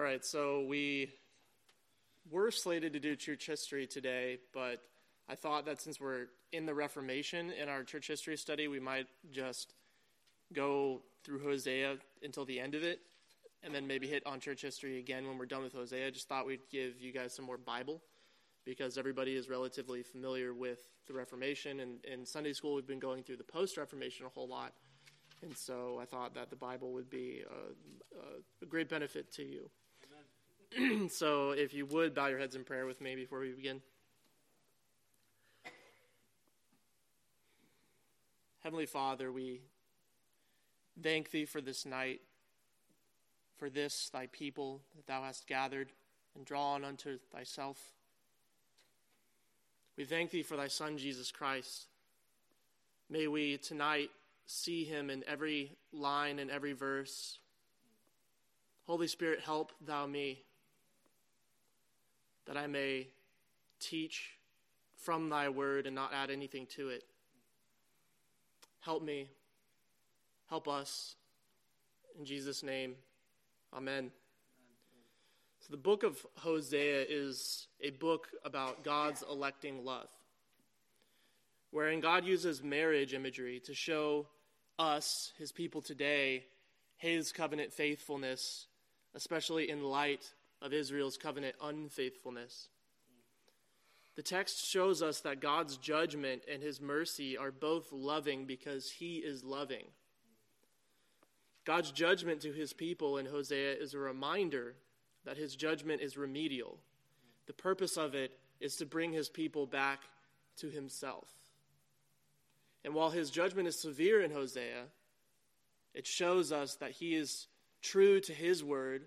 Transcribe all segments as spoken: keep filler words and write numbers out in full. All right, so we were slated to do church history today, but I thought that since we're in the Reformation in our church history study, we might just go through Hosea until the end of it, and then maybe hit on church history again when we're done with Hosea. I just thought we'd give you guys some more Bible, because everybody is relatively familiar with the Reformation, and in Sunday school we've been going through the post-Reformation a whole lot, and so I thought that the Bible would be a, a great benefit to you. So if you would, bow your heads in prayer with me before we begin. Heavenly Father, we thank thee for this night, for this thy people that thou hast gathered and drawn unto thyself. We thank thee for thy Son, Jesus Christ. May we tonight see him in every line and every verse. Holy Spirit, help thou me, that I may teach from thy word and not add anything to it. Help me. Help us. In Jesus' name, amen. So the book of Hosea is a book about God's electing love, wherein God uses marriage imagery to show us, his people today, his covenant faithfulness, especially in light of Israel's covenant unfaithfulness. The text shows us that God's judgment and his mercy are both loving because he is loving. God's judgment to his people in Hosea is a reminder that his judgment is remedial. The purpose of it is to bring his people back to himself. And while his judgment is severe in Hosea, it shows us that he is true to his word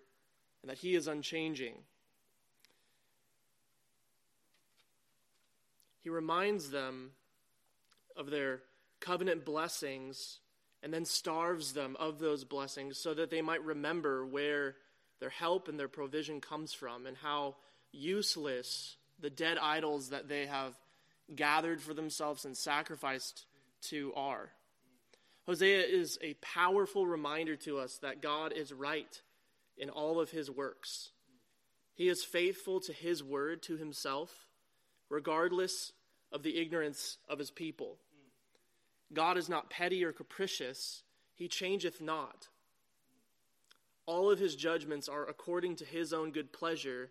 and that he is unchanging. He reminds them of their covenant blessings and then starves them of those blessings so that they might remember where their help and their provision comes from, and how useless the dead idols that they have gathered for themselves and sacrificed to are. Hosea is a powerful reminder to us that God is right in all of his works. He is faithful to his word to himself, regardless of the ignorance of his people. God is not petty or capricious. He changeth not. All of his judgments are according to his own good pleasure.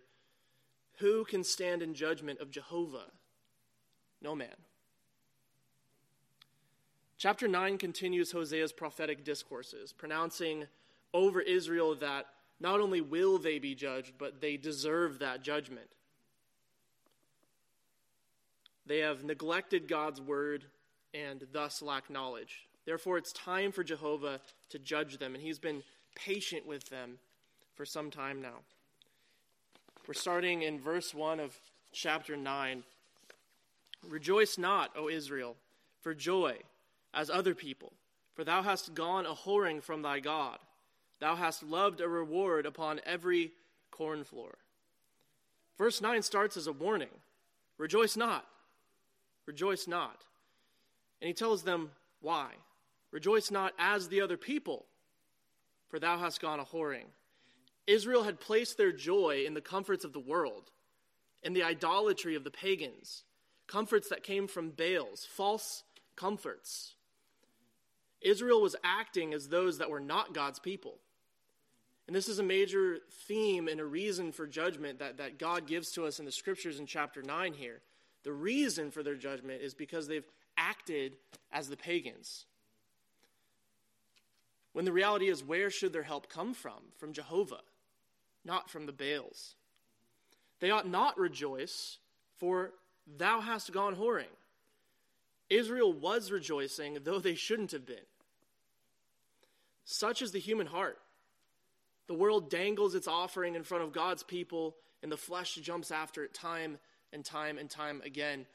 Who can stand in judgment of Jehovah? No man. Chapter nine continues Hosea's prophetic discourses, pronouncing over Israel that not only will they be judged, but they deserve that judgment. They have neglected God's word and thus lack knowledge. Therefore, it's time for Jehovah to judge them, and he's been patient with them for some time now. We're starting in verse one of chapter nine. Rejoice not, O Israel, for joy, as other people, for thou hast gone a-whoring from thy God. Thou hast loved a reward upon every cornfloor. Verse nine starts as a warning. Rejoice not. Rejoice not. And he tells them why. Rejoice not as the other people, for thou hast gone a-whoring. Israel had placed their joy in the comforts of the world, in the idolatry of the pagans, comforts that came from Baals, false comforts. Israel was acting as those that were not God's people. And this is a major theme and a reason for judgment that, that God gives to us in the scriptures in chapter nine here. The reason for their judgment is because they've acted as the pagans, when the reality is, where should their help come from? From Jehovah, not from the Baals. They ought not rejoice, for thou hast gone whoring. Israel was rejoicing, though they shouldn't have been. Such is the human heart. The world dangles its offering in front of God's people, and the flesh jumps after it time and time and time again.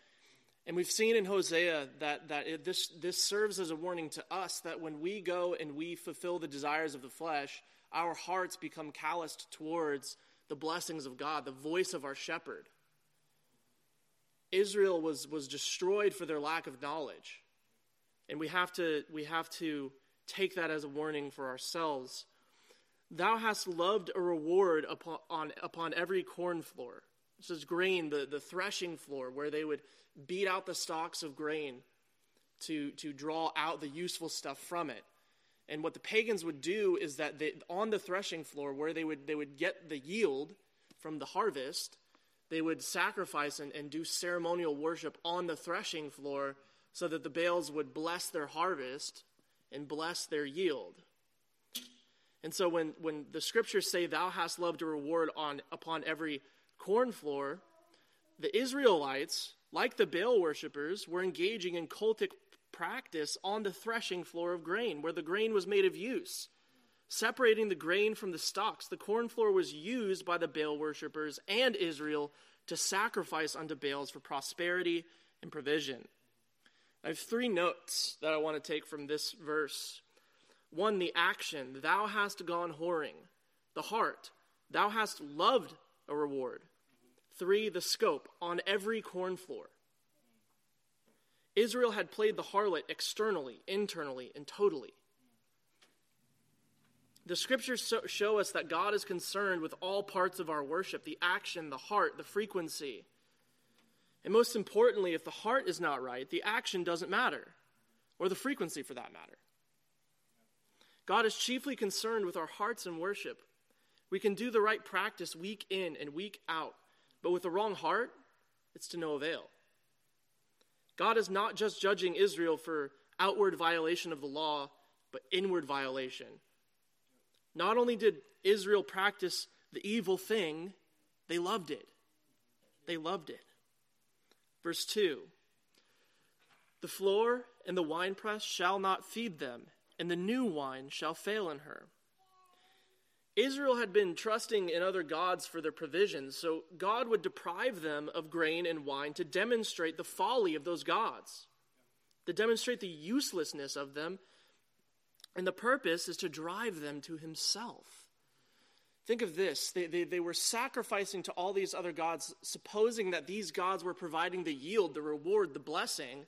And we've seen in Hosea that, that it, this, this serves as a warning to us that when we go and we fulfill the desires of the flesh, our hearts become calloused towards the blessings of God, the voice of our shepherd. Israel was, was destroyed for their lack of knowledge. And we have to, we have to take that as a warning for ourselves. Thou hast loved a reward upon, on, upon every corn floor. This is grain, the, the threshing floor, where they would beat out the stalks of grain to, to draw out the useful stuff from it. And what the pagans would do is that they, on the threshing floor, where they would, they would get the yield from the harvest, they would sacrifice and, and do ceremonial worship on the threshing floor so that the Baals would bless their harvest and bless their yield. And so when, when the scriptures say, thou hast loved a reward on upon every corn floor, the Israelites, like the Baal worshippers, were engaging in cultic practice on the threshing floor of grain, where the grain was made of use, separating the grain from the stalks. The corn floor was used by the Baal worshippers and Israel to sacrifice unto Baals for prosperity and provision. I have three notes that I want to take from this verse. One, the action, thou hast gone whoring. The heart, thou hast loved a reward. Three, the scope, on every corn floor. Israel had played the harlot externally, internally, and totally. The scriptures so, show us that God is concerned with all parts of our worship, the action, the heart, the frequency. And most importantly, if the heart is not right, the action doesn't matter, or the frequency for that matter. God is chiefly concerned with our hearts and worship. We can do the right practice week in and week out, but with the wrong heart, it's to no avail. God is not just judging Israel for outward violation of the law, but inward violation. Not only did Israel practice the evil thing, they loved it. They loved it. Verse two, the floor and the winepress shall not feed them, and the new wine shall fail in her. Israel had been trusting in other gods for their provisions, so God would deprive them of grain and wine to demonstrate the folly of those gods, to demonstrate the uselessness of them, and the purpose is to drive them to himself. Think of this. They, they, they were sacrificing to all these other gods, supposing that these gods were providing the yield, the reward, the blessing,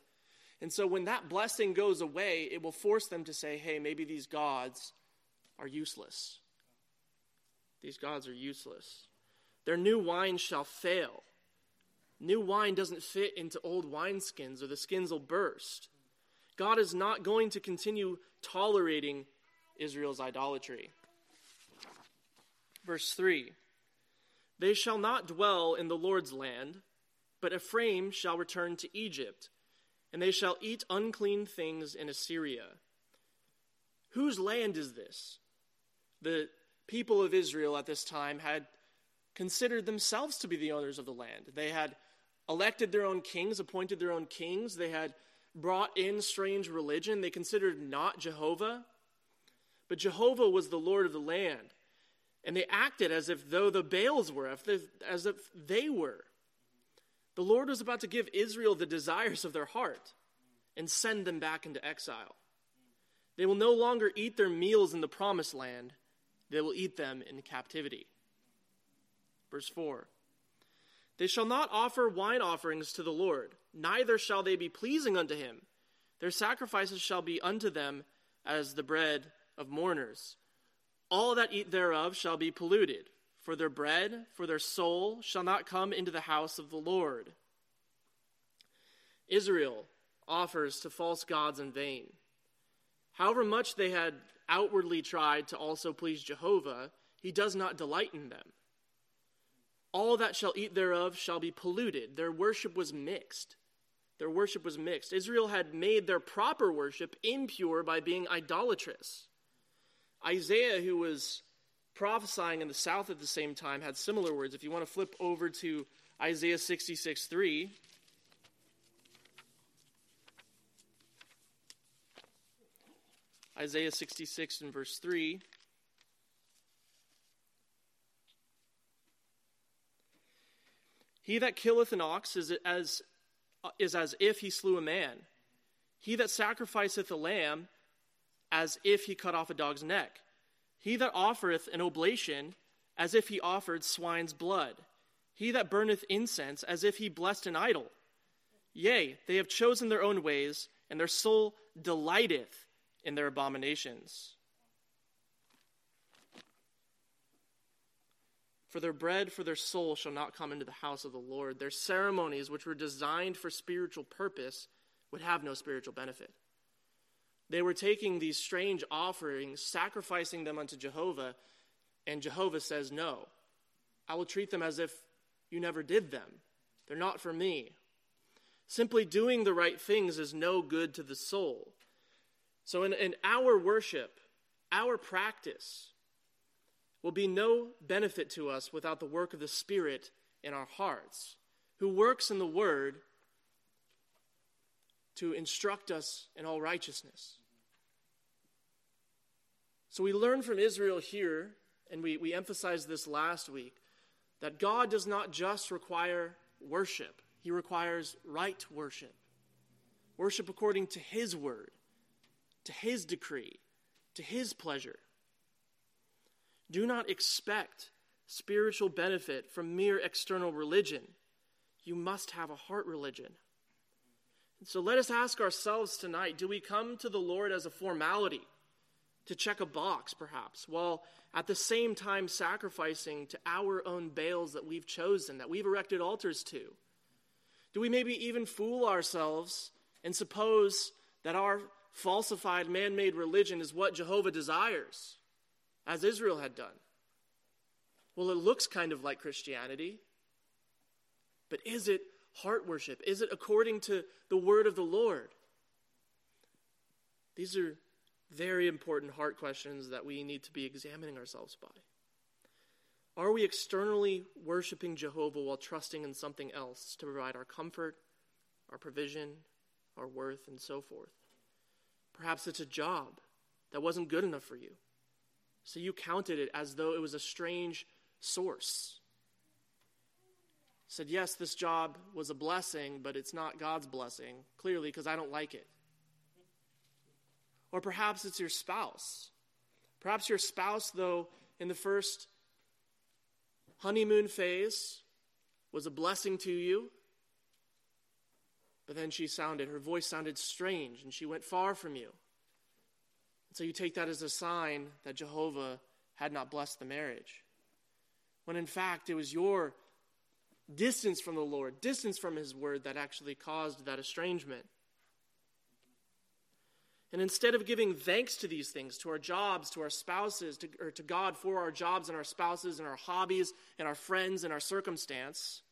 and so when that blessing goes away, it will force them to say, hey, maybe these gods are useless. These gods are useless. Their new wine shall fail. New wine doesn't fit into old wineskins, or the skins will burst. God is not going to continue tolerating Israel's idolatry. Verse three, they shall not dwell in the Lord's land, but Ephraim shall return to Egypt, and they shall eat unclean things in Assyria. Whose land is this? The people of Israel at this time had considered themselves to be the owners of the land. They had elected their own kings, appointed their own kings. They had brought in strange religion. They considered not Jehovah. But Jehovah was the Lord of the land. And they acted as if though the Baals were, as if they were. The Lord was about to give Israel the desires of their heart and send them back into exile. They will no longer eat their meals in the promised land. They will eat them in captivity. Verse four, they shall not offer wine offerings to the Lord, neither shall they be pleasing unto him. Their sacrifices shall be unto them as the bread of mourners. All that eat thereof shall be polluted, for their bread, for their soul, shall not come into the house of the Lord. Israel offers to false gods in vain. However much they had outwardly tried to also please Jehovah, he does not delight in them. All that shall eat thereof shall be polluted. Their worship was mixed. Their worship was mixed. Israel had made their proper worship impure by being idolatrous. Isaiah, who was prophesying in the south at the same time, had similar words. If you want to flip over to Isaiah sixty-six three, Isaiah sixty-six and verse three. He that killeth an ox is as, is as if he slew a man. He that sacrificeth a lamb, as if he cut off a dog's neck. He that offereth an oblation, as if he offered swine's blood. He that burneth incense, as if he blessed an idol. Yea, they have chosen their own ways, and their soul delighteth in their abominations. For their bread, for their soul shall not come into the house of the Lord. Their ceremonies, which were designed for spiritual purpose, would have no spiritual benefit. They were taking these strange offerings, sacrificing them unto Jehovah, and Jehovah says, no, I will treat them as if you never did them. They're not for me. Simply doing the right things is no good to the soul. So in, in our worship, our practice will be no benefit to us without the work of the Spirit in our hearts, who works in the Word to instruct us in all righteousness. So we learn from Israel here, and we, we emphasized this last week, that God does not just require worship. He requires right worship. Worship according to his word, to his decree, to his pleasure. Do not expect spiritual benefit from mere external religion. You must have a heart religion. So let us ask ourselves tonight, do we come to the Lord as a formality, to check a box perhaps, while at the same time sacrificing to our own Baals that we've chosen, that we've erected altars to? Do we maybe even fool ourselves and suppose that our falsified man-made religion is what Jehovah desires, as Israel had done? Well, it looks kind of like Christianity, but is it heart worship? Is it according to the word of the Lord? These are very important heart questions that we need to be examining ourselves by. Are we externally worshiping Jehovah while trusting in something else to provide our comfort, our provision, our worth, and so forth? Perhaps it's a job that wasn't good enough for you, so you counted it as though it was a strange source. Said, yes, this job was a blessing, but it's not God's blessing, clearly, because I don't like it. Or perhaps it's your spouse. Perhaps your spouse, though, in the first honeymoon phase was a blessing to you, but then she sounded, her voice sounded strange, and she went far from you. And so you take that as a sign that Jehovah had not blessed the marriage, when in fact it was your distance from the Lord, distance from his word, that actually caused that estrangement. And instead of giving thanks to these things, to our jobs, to our spouses, to, or to God for our jobs and our spouses and our hobbies and our friends and our circumstance,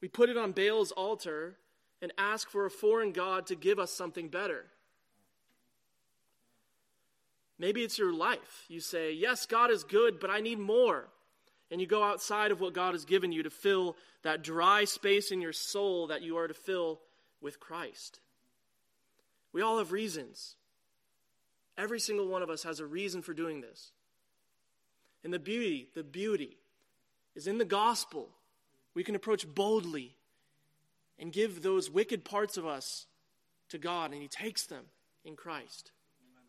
we put it on Baal's altar and ask for a foreign god to give us something better. Maybe it's your life. You say, yes, God is good, but I need more. And you go outside of what God has given you to fill that dry space in your soul that you are to fill with Christ. We all have reasons. Every single one of us has a reason for doing this. And the beauty, the beauty is in the gospel. We can approach boldly and give those wicked parts of us to God, and he takes them in Christ. Amen.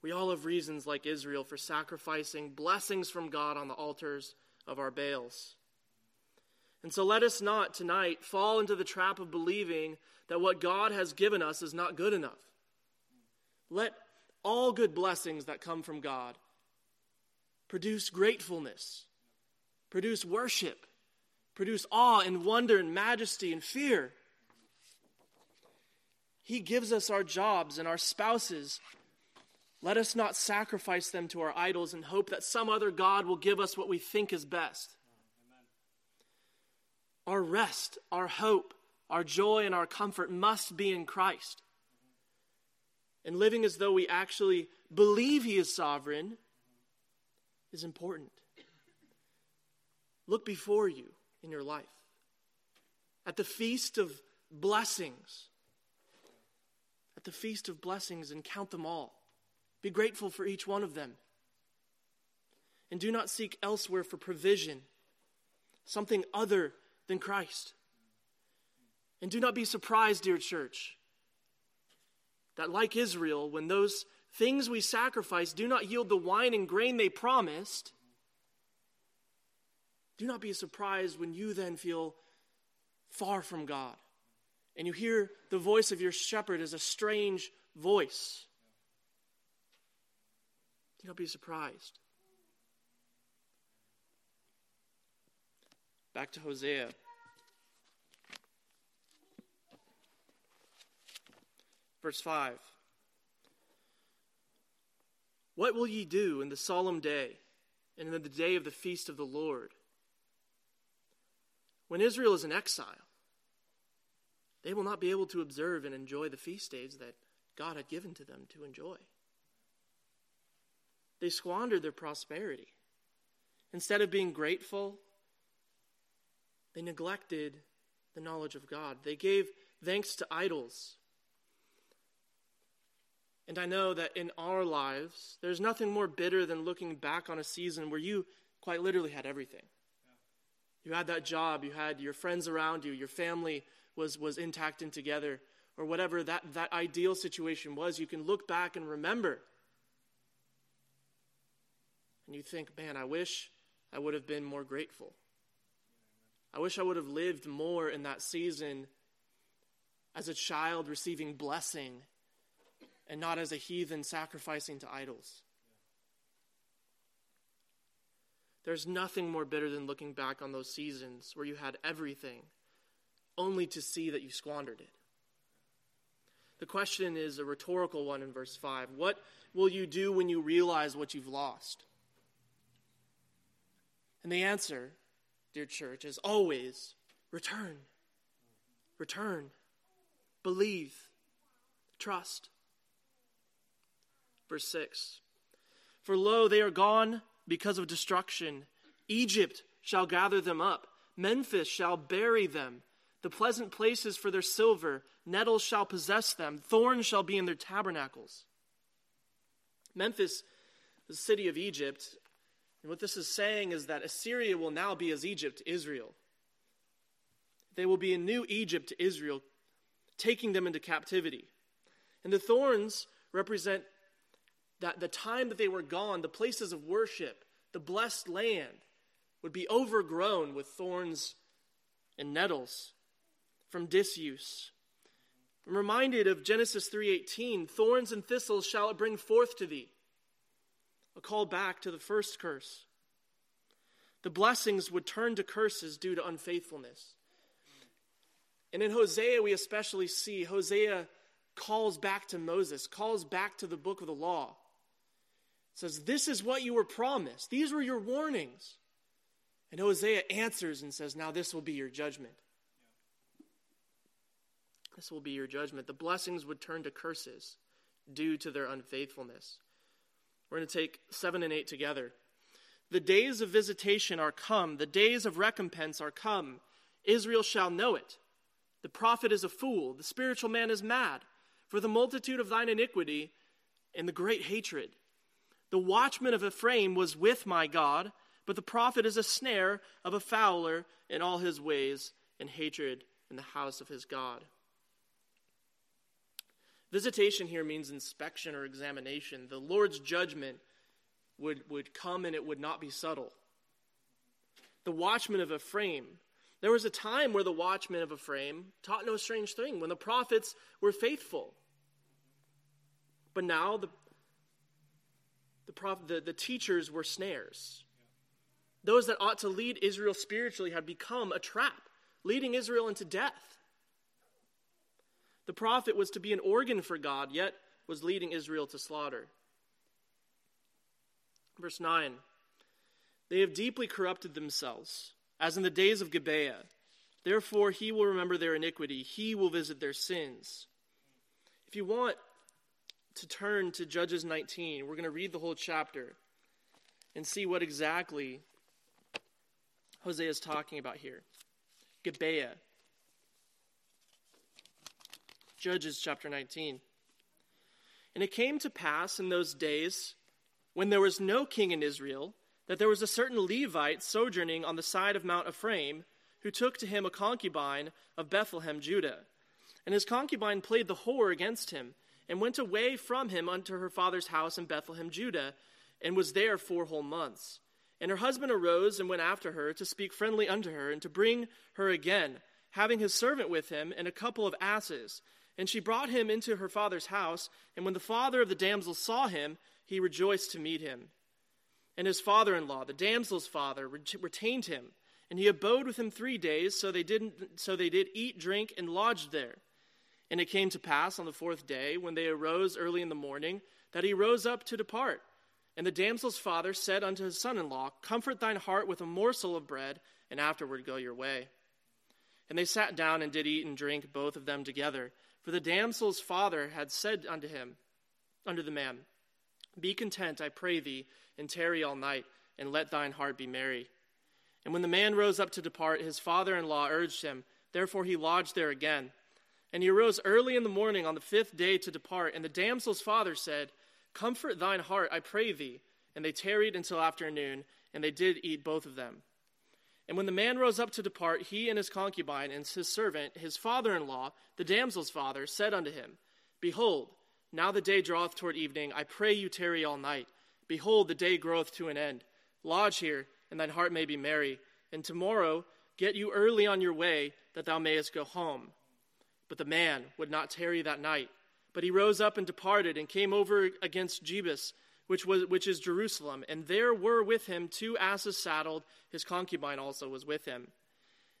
We all have reasons, like Israel, for sacrificing blessings from God on the altars of our Baals. And so let us not tonight fall into the trap of believing that what God has given us is not good enough. Let all good blessings that come from God produce gratefulness, produce worship, produce awe and wonder and majesty and fear. He gives us our jobs and our spouses. Let us not sacrifice them to our idols and hope that some other God will give us what we think is best. Our rest, our hope, our joy, and our comfort must be in Christ. And living as though we actually believe he is sovereign is important. Look before you in your life at the feast of blessings. At the feast of blessings, and count them all. Be grateful for each one of them. And do not seek elsewhere for provision, something other than Christ. And do not be surprised, dear church, that like Israel, when those things we sacrifice do not yield the wine and grain they promised, do not be surprised when you then feel far from God and you hear the voice of your shepherd as a strange voice. Do not be surprised. Back to Hosea. Verse five. What will ye do in the solemn day, and in the day of the feast of the Lord? When Israel is in exile, they will not be able to observe and enjoy the feast days that God had given to them to enjoy. They squandered their prosperity. Instead of being grateful, they neglected the knowledge of God. They gave thanks to idols. And I know that in our lives, there's nothing more bitter than looking back on a season where you quite literally had everything. You had that job, you had your friends around you, your family was, was intact and together, or whatever that, that ideal situation was. You can look back and remember. And you think, man, I wish I would have been more grateful. I wish I would have lived more in that season as a child receiving blessing, and not as a heathen sacrificing to idols. There's nothing more bitter than looking back on those seasons where you had everything, only to see that you squandered it. The question is a rhetorical one in verse five. What will you do when you realize what you've lost? And the answer, dear church, is always return. Return. Believe. Trust. Verse six, for lo, they are gone because of destruction. Egypt shall gather them up. Memphis shall bury them. The pleasant places for their silver. Nettles shall possess them. Thorns shall be in their tabernacles. Memphis, the city of Egypt, and what this is saying is that Assyria will now be as Egypt to Israel. They will be a new Egypt to Israel, taking them into captivity. And the thorns represent that the time that they were gone, the places of worship, the blessed land, would be overgrown with thorns and nettles from disuse. I'm reminded of Genesis three eighteen, thorns and thistles shall it bring forth to thee. A call back to the first curse. The blessings would turn to curses due to unfaithfulness. And in Hosea, we especially see Hosea calls back to Moses, calls back to the book of the law. Says, this is what you were promised. These were your warnings. And Hosea answers and says, now this will be your judgment. This will be your judgment. The blessings would turn to curses due to their unfaithfulness. We're going to take seven and eight together. The days of visitation are come. The days of recompense are come. Israel shall know it. The prophet is a fool. The spiritual man is mad. For the multitude of thine iniquity and the great hatred. The watchman of Ephraim was with my God, but the prophet is a snare of a fowler in all his ways, and hatred in the house of his God. Visitation here means inspection or examination. The Lord's judgment would, would come, and it would not be subtle. The watchman of Ephraim. There was a time where the watchmen of Ephraim taught no strange thing, when the prophets were faithful. But now the The, prof, the, the teachers were snares. Those that ought to lead Israel spiritually had become a trap, leading Israel into death. The prophet was to be an organ for God, yet was leading Israel to slaughter. Verse nine, they have deeply corrupted themselves, as in the days of Gibeah. Therefore he will remember their iniquity. He will visit their sins. If you want to turn to Judges nineteen. We're going to read the whole chapter and see what exactly Hosea is talking about here. Gibeah. Judges chapter nineteen. And it came to pass in those days, when there was no king in Israel, that there was a certain Levite sojourning on the side of Mount Ephraim, who took to him a concubine of Bethlehem, Judah. And his concubine played the whore against him, and went away from him unto her father's house in Bethlehem, Judah, and was there four whole months. And her husband arose and went after her to speak friendly unto her, and to bring her again, having his servant with him, and a couple of asses. And she brought him into her father's house, and when the father of the damsel saw him, he rejoiced to meet him. And his father-in-law, the damsel's father, retained him, And he abode with him three days, so they didn't so they did eat, drink, and lodged there. And it came to pass on the fourth day, when they arose early in the morning, that he rose up to depart. And the damsel's father said unto his son-in-law, Comfort thine heart with a morsel of bread, and afterward go your way. And they sat down and did eat and drink, both of them together. For the damsel's father had said unto him, unto the man, Be content, I pray thee, and tarry all night, and let thine heart be merry. And when the man rose up to depart, his father-in-law urged him. Therefore he lodged there again. And he arose early in the morning on the fifth day to depart. And the damsel's father said, Comfort thine heart, I pray thee. And they tarried until afternoon, and they did eat both of them. And when the man rose up to depart, he and his concubine and his servant, his father-in-law, the damsel's father, said unto him, Behold, now the day draweth toward evening. I pray you tarry all night. Behold, the day groweth to an end. Lodge here, and thine heart may be merry. And tomorrow get you early on your way, that thou mayest go home. But the man would not tarry that night. But he rose up and departed, and came over against Jebus, which was which is Jerusalem. And there were with him two asses saddled. His concubine also was with him.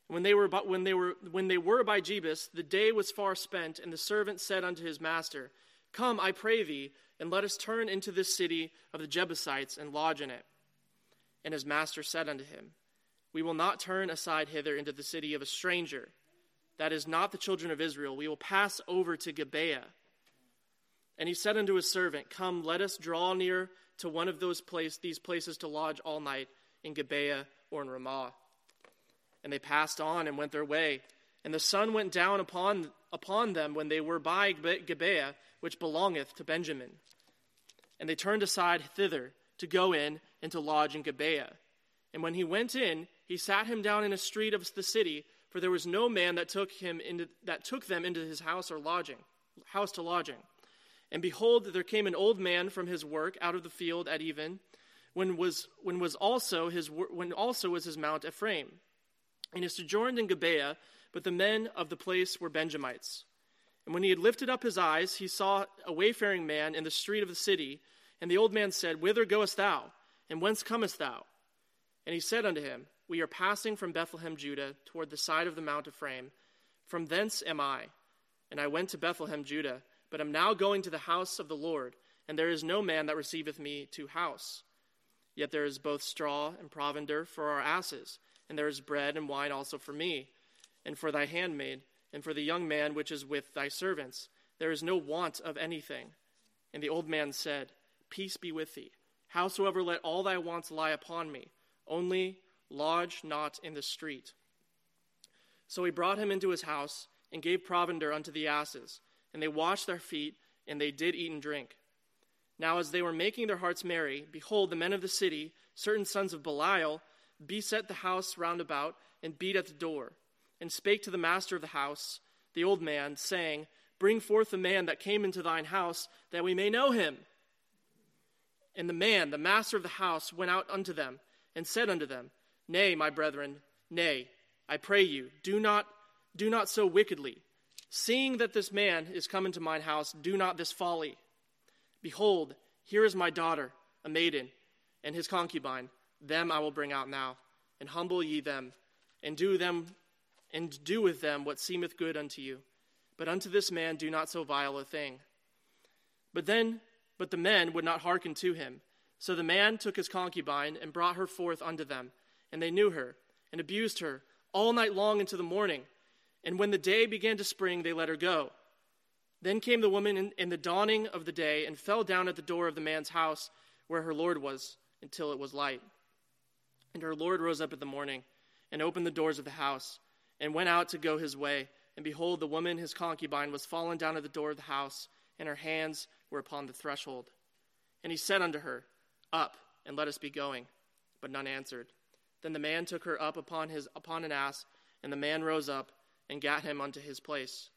When they were when they were when they were by Jebus, the day was far spent. And the servant said unto his master, Come, I pray thee, and let us turn into this city of the Jebusites and lodge in it. And his master said unto him, We will not turn aside hither into the city of a stranger. That is not the children of Israel. We will pass over to Gibeah. And he said unto his servant, Come, let us draw near to one of those place, these places to lodge all night, in Gibeah or in Ramah. And they passed on and went their way. And the sun went down upon, upon them when they were by Gibeah, which belongeth to Benjamin. And they turned aside thither to go in and to lodge in Gibeah. And when he went in, he sat him down in a street of the city, for there was no man that took him into, that took them into his house or lodging, house to lodging. And behold, there came an old man from his work out of the field at even, when was when was also his when also was his Mount Ephraim, and he sojourned in Gibeah. But the men of the place were Benjamites. And when he had lifted up his eyes, he saw a wayfaring man in the street of the city. And the old man said, Whither goest thou? And whence comest thou? And he said unto him, We are passing from Bethlehem, Judah, toward the side of the Mount Ephraim. From thence am I. And I went to Bethlehem, Judah, but am now going to the house of the Lord. And there is no man that receiveth me to house. Yet there is both straw and provender for our asses, and there is bread and wine also for me, and for thy handmaid, and for the young man which is with thy servants. There is no want of anything. And the old man said, Peace be with thee. Howsoever let all thy wants lie upon me, only lodge not in the street. So he brought him into his house, and gave provender unto the asses, and they washed their feet, and they did eat and drink. Now as they were making their hearts merry, behold, the men of the city, certain sons of Belial, beset the house round about, and beat at the door, and spake to the master of the house, the old man, saying, Bring forth the man that came into thine house, that we may know him. And the man, the master of the house, went out unto them, and said unto them, Nay, my brethren, nay, I pray you, do not do not so wickedly. Seeing that this man is come into mine house, do not this folly. Behold, here is my daughter, a maiden, and his concubine. Them I will bring out now, and humble ye them, and do them and do with them what seemeth good unto you. But unto this man do not so vile a thing. But then But the men would not hearken to him. So the man took his concubine and brought her forth unto them. And they knew her and abused her all night long into the morning. And when the day began to spring, they let her go. Then came the woman in, in the dawning of the day and fell down at the door of the man's house where her lord was until it was light. And her lord rose up at the morning and opened the doors of the house and went out to go his way. And behold, the woman, his concubine, was fallen down at the door of the house, and her hands were upon the threshold. And he said unto her, Up, and let us be going. But none answered. Then the man took her up upon his upon an ass, and the man rose up, and gat him unto his place.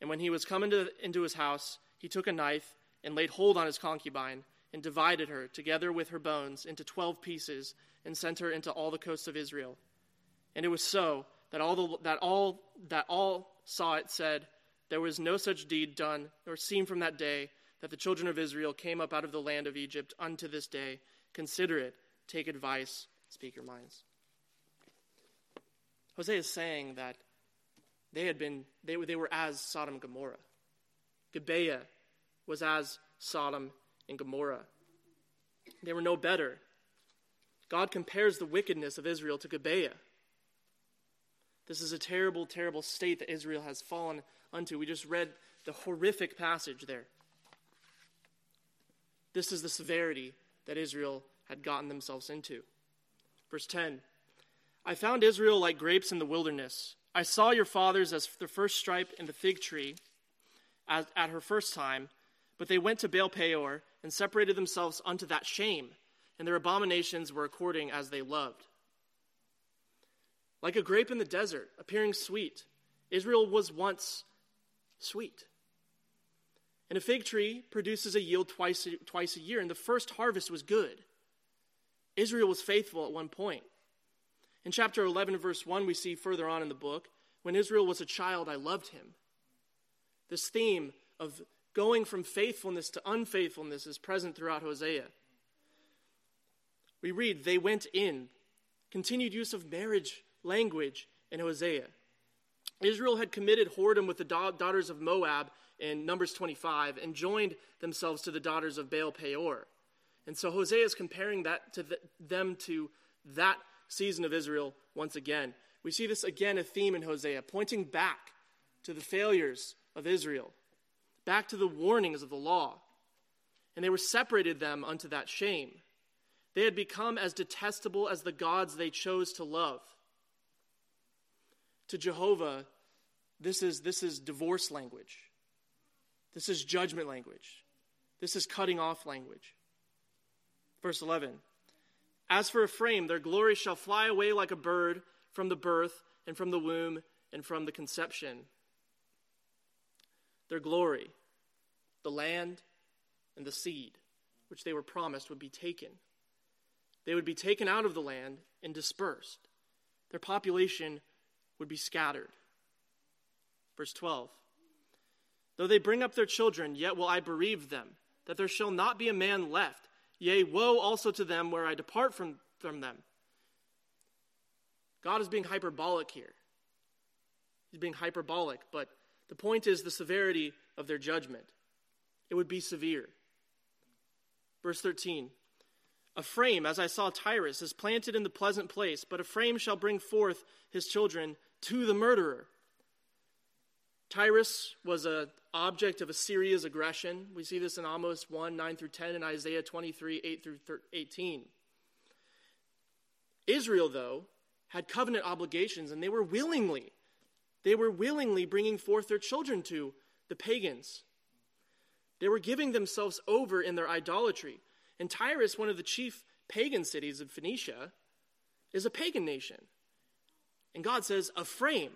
And when he was come into, into his house, he took a knife, and laid hold on his concubine, and divided her, together with her bones, into twelve pieces, and sent her into all the coasts of Israel. And it was so, that all the, that all that all saw it said, There was no such deed done, nor seen from that day, that the children of Israel came up out of the land of Egypt unto this day. Consider it, take advice, speak your minds. Hosea is saying that they had been, they were, they were as Sodom and Gomorrah. Gibeah was as Sodom and Gomorrah. They were no better. God compares the wickedness of Israel to Gibeah. This is a terrible, terrible state that Israel has fallen unto. We just read the horrific passage there. This is the severity that Israel had gotten themselves into. Verse ten, I found Israel like grapes in the wilderness. I saw your fathers as the first stripe in the fig tree as, at her first time, but they went to Baal Peor and separated themselves unto that shame, and their abominations were according as they loved. Like a grape in the desert, appearing sweet, Israel was once sweet. And a fig tree produces a yield twice a, twice a year, and the first harvest was good. Israel was faithful at one point. In chapter eleven, verse one, we see further on in the book, when Israel was a child, I loved him. This theme of going from faithfulness to unfaithfulness is present throughout Hosea. We read, they went in. Continued use of marriage language in Hosea. Israel had committed whoredom with the daughters of Moab in Numbers twenty-five and joined themselves to the daughters of Baal Peor. And so Hosea is comparing that to the, them to that season of Israel once again. We see this again, a theme in Hosea, pointing back to the failures of Israel, back to the warnings of the law. And they were separated them unto that shame. They had become as detestable as the gods they chose to love. To Jehovah, this is, this is divorce language. This is judgment language. This is cutting off language. Verse eleven, as for Ephraim, their glory shall fly away like a bird from the birth and from the womb and from the conception. Their glory, the land and the seed, which they were promised would be taken. They would be taken out of the land and dispersed. Their population would be scattered. Verse twelve, though they bring up their children, yet will I bereave them, that there shall not be a man left. Yea, woe also to them where I depart from, from them. God is being hyperbolic here. He's being hyperbolic, but the point is the severity of their judgment. It would be severe. Verse thirteen, Ephraim, as I saw Tyrus, is planted in the pleasant place, but Ephraim shall bring forth his children to the murderer. Tyrus was an object of Assyria's aggression. We see this in Amos one, nine through ten, and Isaiah twenty-three, eight through eighteen. Israel, though, had covenant obligations, and they were willingly, they were willingly bringing forth their children to the pagans. They were giving themselves over in their idolatry. And Tyrus, one of the chief pagan cities of Phoenicia, is a pagan nation. And God says, Ephraim,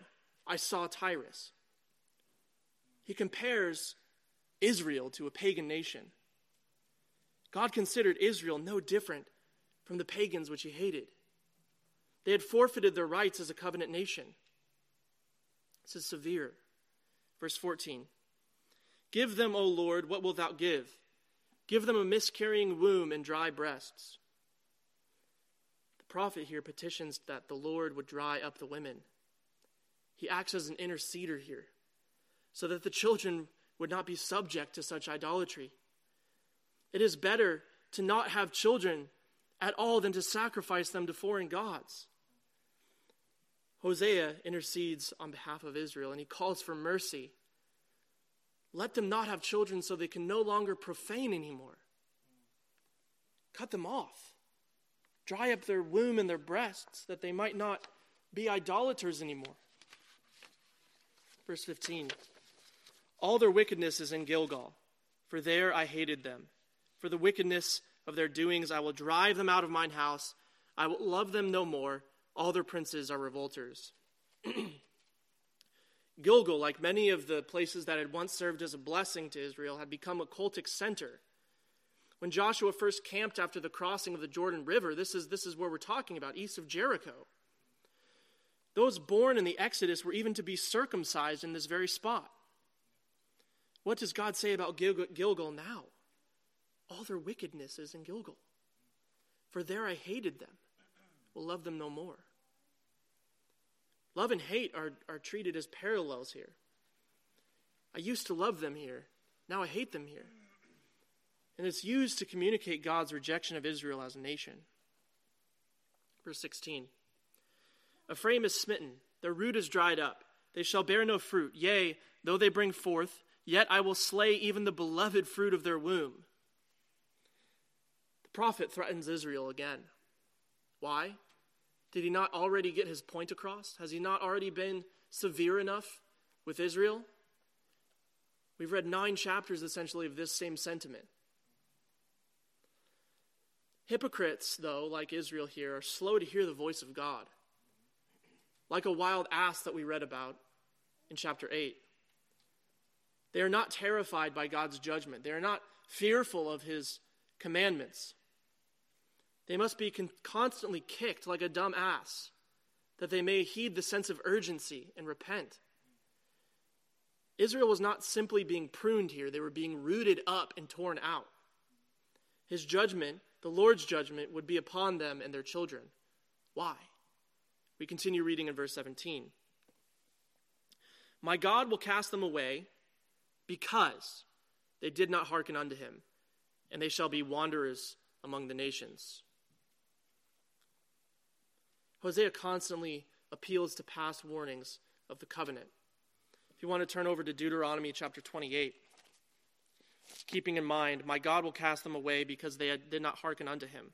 I saw Tyrus. He compares Israel to a pagan nation. God considered Israel no different from the pagans which he hated. They had forfeited their rights as a covenant nation. This is severe. Verse fourteen, give them, O Lord, what wilt thou give? Give them a miscarrying womb and dry breasts. The prophet here petitions that the Lord would dry up the women. He acts as an interceder here, so that the children would not be subject to such idolatry. It is better to not have children at all than to sacrifice them to foreign gods. Hosea intercedes on behalf of Israel, and he calls for mercy. Let them not have children so they can no longer profane anymore. Cut them off. Dry up their womb and their breasts that they might not be idolaters anymore. Verse fifteen, all their wickedness is in Gilgal, for there I hated them. For the wickedness of their doings I will drive them out of mine house. I will love them no more. All their princes are revolters. Gilgal, like many of the places that had once served as a blessing to Israel, had become a cultic center. When Joshua first camped after the crossing of the Jordan River, this is, this is where we're talking about, east of Jericho. Those born in the Exodus were even to be circumcised in this very spot. What does God say about Gil- Gilgal now? All their wickedness is in Gilgal. For there I hated them, will love them no more. Love and hate are, are treated as parallels here. I used to love them here. Now I hate them here. And it's used to communicate God's rejection of Israel as a nation. Verse sixteen. Ephraim is smitten. Their root is dried up. They shall bear no fruit. Yea, though they bring forth, yet I will slay even the beloved fruit of their womb. The prophet threatens Israel again. Why? Did he not already get his point across? Has he not already been severe enough with Israel? We've read nine chapters essentially of this same sentiment. Hypocrites, though, like Israel here, are slow to hear the voice of God. Like a wild ass that we read about in chapter eight. They are not terrified by God's judgment. They are not fearful of his commandments. They must be con- constantly kicked like a dumb ass, that they may heed the sense of urgency and repent. Israel was not simply being pruned here. They were being rooted up and torn out. His judgment, the Lord's judgment, would be upon them and their children. Why? We continue reading in verse seventeen. My God will cast them away because they did not hearken unto him, and they shall be wanderers among the nations. Hosea constantly appeals to past warnings of the covenant. If you want to turn over to Deuteronomy chapter twenty-eight, keeping in mind, my God will cast them away because they did not hearken unto him,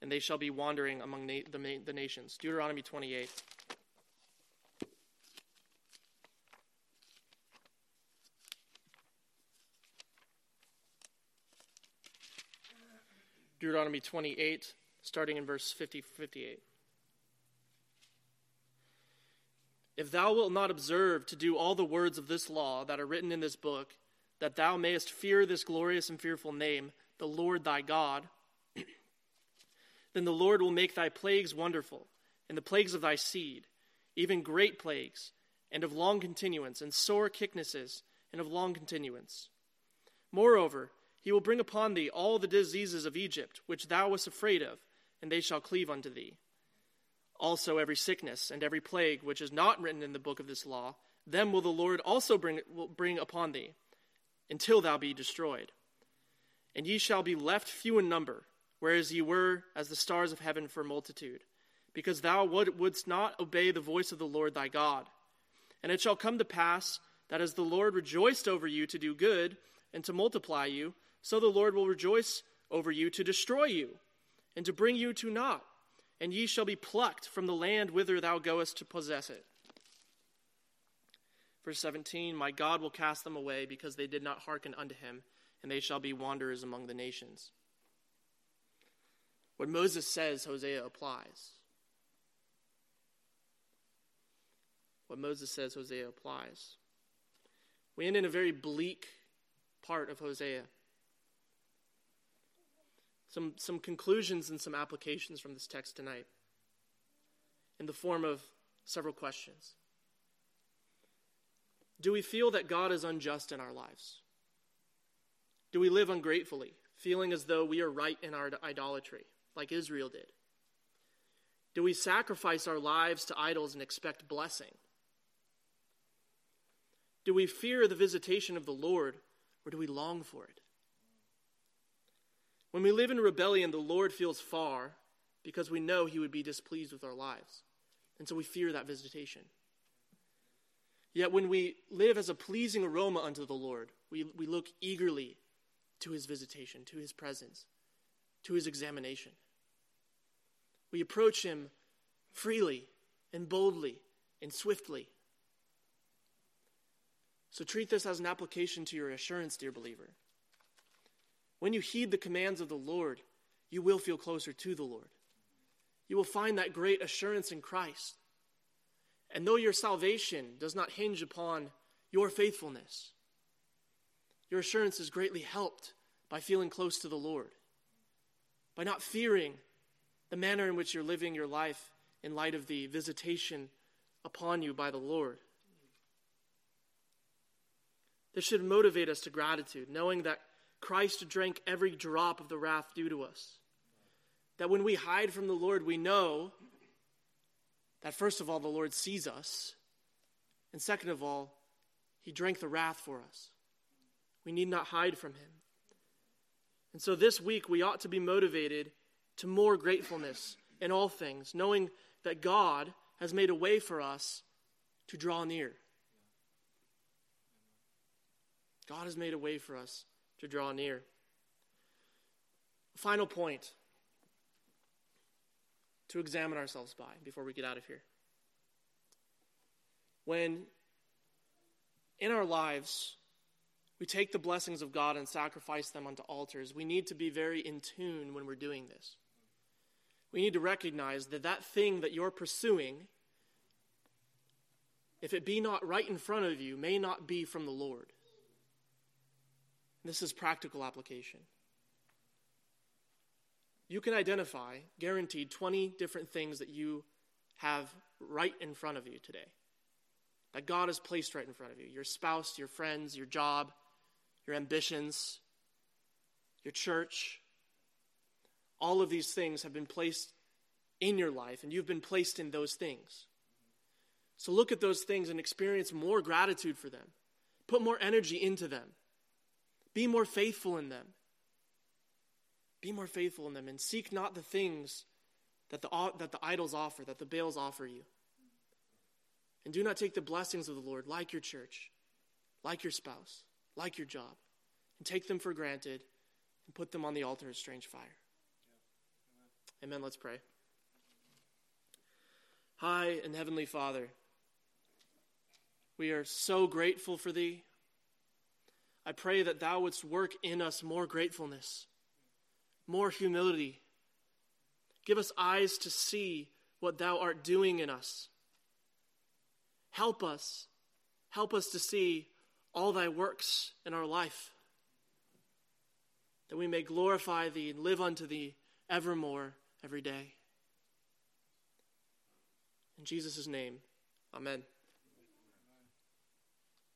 and they shall be wandering among na- the, ma- the nations. Deuteronomy twenty-eight. Deuteronomy twenty-eight, starting in verse fifty, fifty-eight. If thou wilt not observe to do all the words of this law that are written in this book, that thou mayest fear this glorious and fearful name, the Lord thy God, then the Lord will make thy plagues wonderful, and the plagues of thy seed, even great plagues, and of long continuance, and sore sicknesses, and of long continuance. Moreover, he will bring upon thee all the diseases of Egypt, which thou wast afraid of, and they shall cleave unto thee. Also every sickness and every plague which is not written in the book of this law, them will the Lord also bring, will bring upon thee, until thou be destroyed. And ye shall be left few in number, whereas ye were as the stars of heaven for multitude, because thou would, wouldst not obey the voice of the Lord thy God. And it shall come to pass that as the Lord rejoiced over you to do good and to multiply you, so the Lord will rejoice over you to destroy you, and to bring you to naught, and ye shall be plucked from the land whither thou goest to possess it. Verse seventeen, my God will cast them away because they did not hearken unto him, and they shall be wanderers among the nations. What Moses says, Hosea applies. What Moses says, Hosea applies. We end in a very bleak part of Hosea. Some some conclusions and some applications from this text tonight in the form of several questions. Do we feel that God is unjust in our lives? Do we live ungratefully, feeling as though we are right in our idolatry, like Israel did? Do we sacrifice our lives to idols and expect blessing? Do we fear the visitation of the Lord, or do we long for it? When we live in rebellion, the Lord feels far because we know he would be displeased with our lives. And so we fear that visitation. Yet when we live as a pleasing aroma unto the Lord, we, we look eagerly to his visitation, to his presence, to his examination. We approach him freely and boldly and swiftly. So treat this as an application to your assurance, dear believer. When you heed the commands of the Lord, you will feel closer to the Lord. You will find that great assurance in Christ. And though your salvation does not hinge upon your faithfulness, your assurance is greatly helped by feeling close to the Lord, by not fearing the manner in which you're living your life in light of the visitation upon you by the Lord. This should motivate us to gratitude, knowing that Christ drank every drop of the wrath due to us. That when we hide from the Lord, we know that first of all, the Lord sees us. And second of all, he drank the wrath for us. We need not hide from him. And so this week, we ought to be motivated to more gratefulness in all things, knowing that God has made a way for us to draw near. God has made a way for us to draw near. Final point to examine ourselves by before we get out of here. When in our lives, we take the blessings of God and sacrifice them onto altars, we need to be very in tune when we're doing this. We need to recognize that that thing that you're pursuing, if it be not right in front of you, may not be from the Lord. This is practical application. You can identify, guaranteed, twenty different things that you have right in front of you today, that God has placed right in front of you. Your spouse, your friends, your job, your ambitions, your church. All of these things have been placed in your life, and you've been placed in those things. So look at those things and experience more gratitude for them. Put more energy into them. Be more faithful in them. Be more faithful in them and seek not the things that the, that the idols offer, that the Baals offer you. And do not take the blessings of the Lord, like your church, like your spouse, like your job, and take them for granted and put them on the altar of strange fire. Amen. Let's pray. High and heavenly Father, we are so grateful for thee. I pray that thou wouldst work in us more gratefulness, more humility. Give us eyes to see what thou art doing in us. Help us. Help us to see all thy works in our life, that we may glorify thee and live unto thee evermore, every day. In Jesus' name, amen.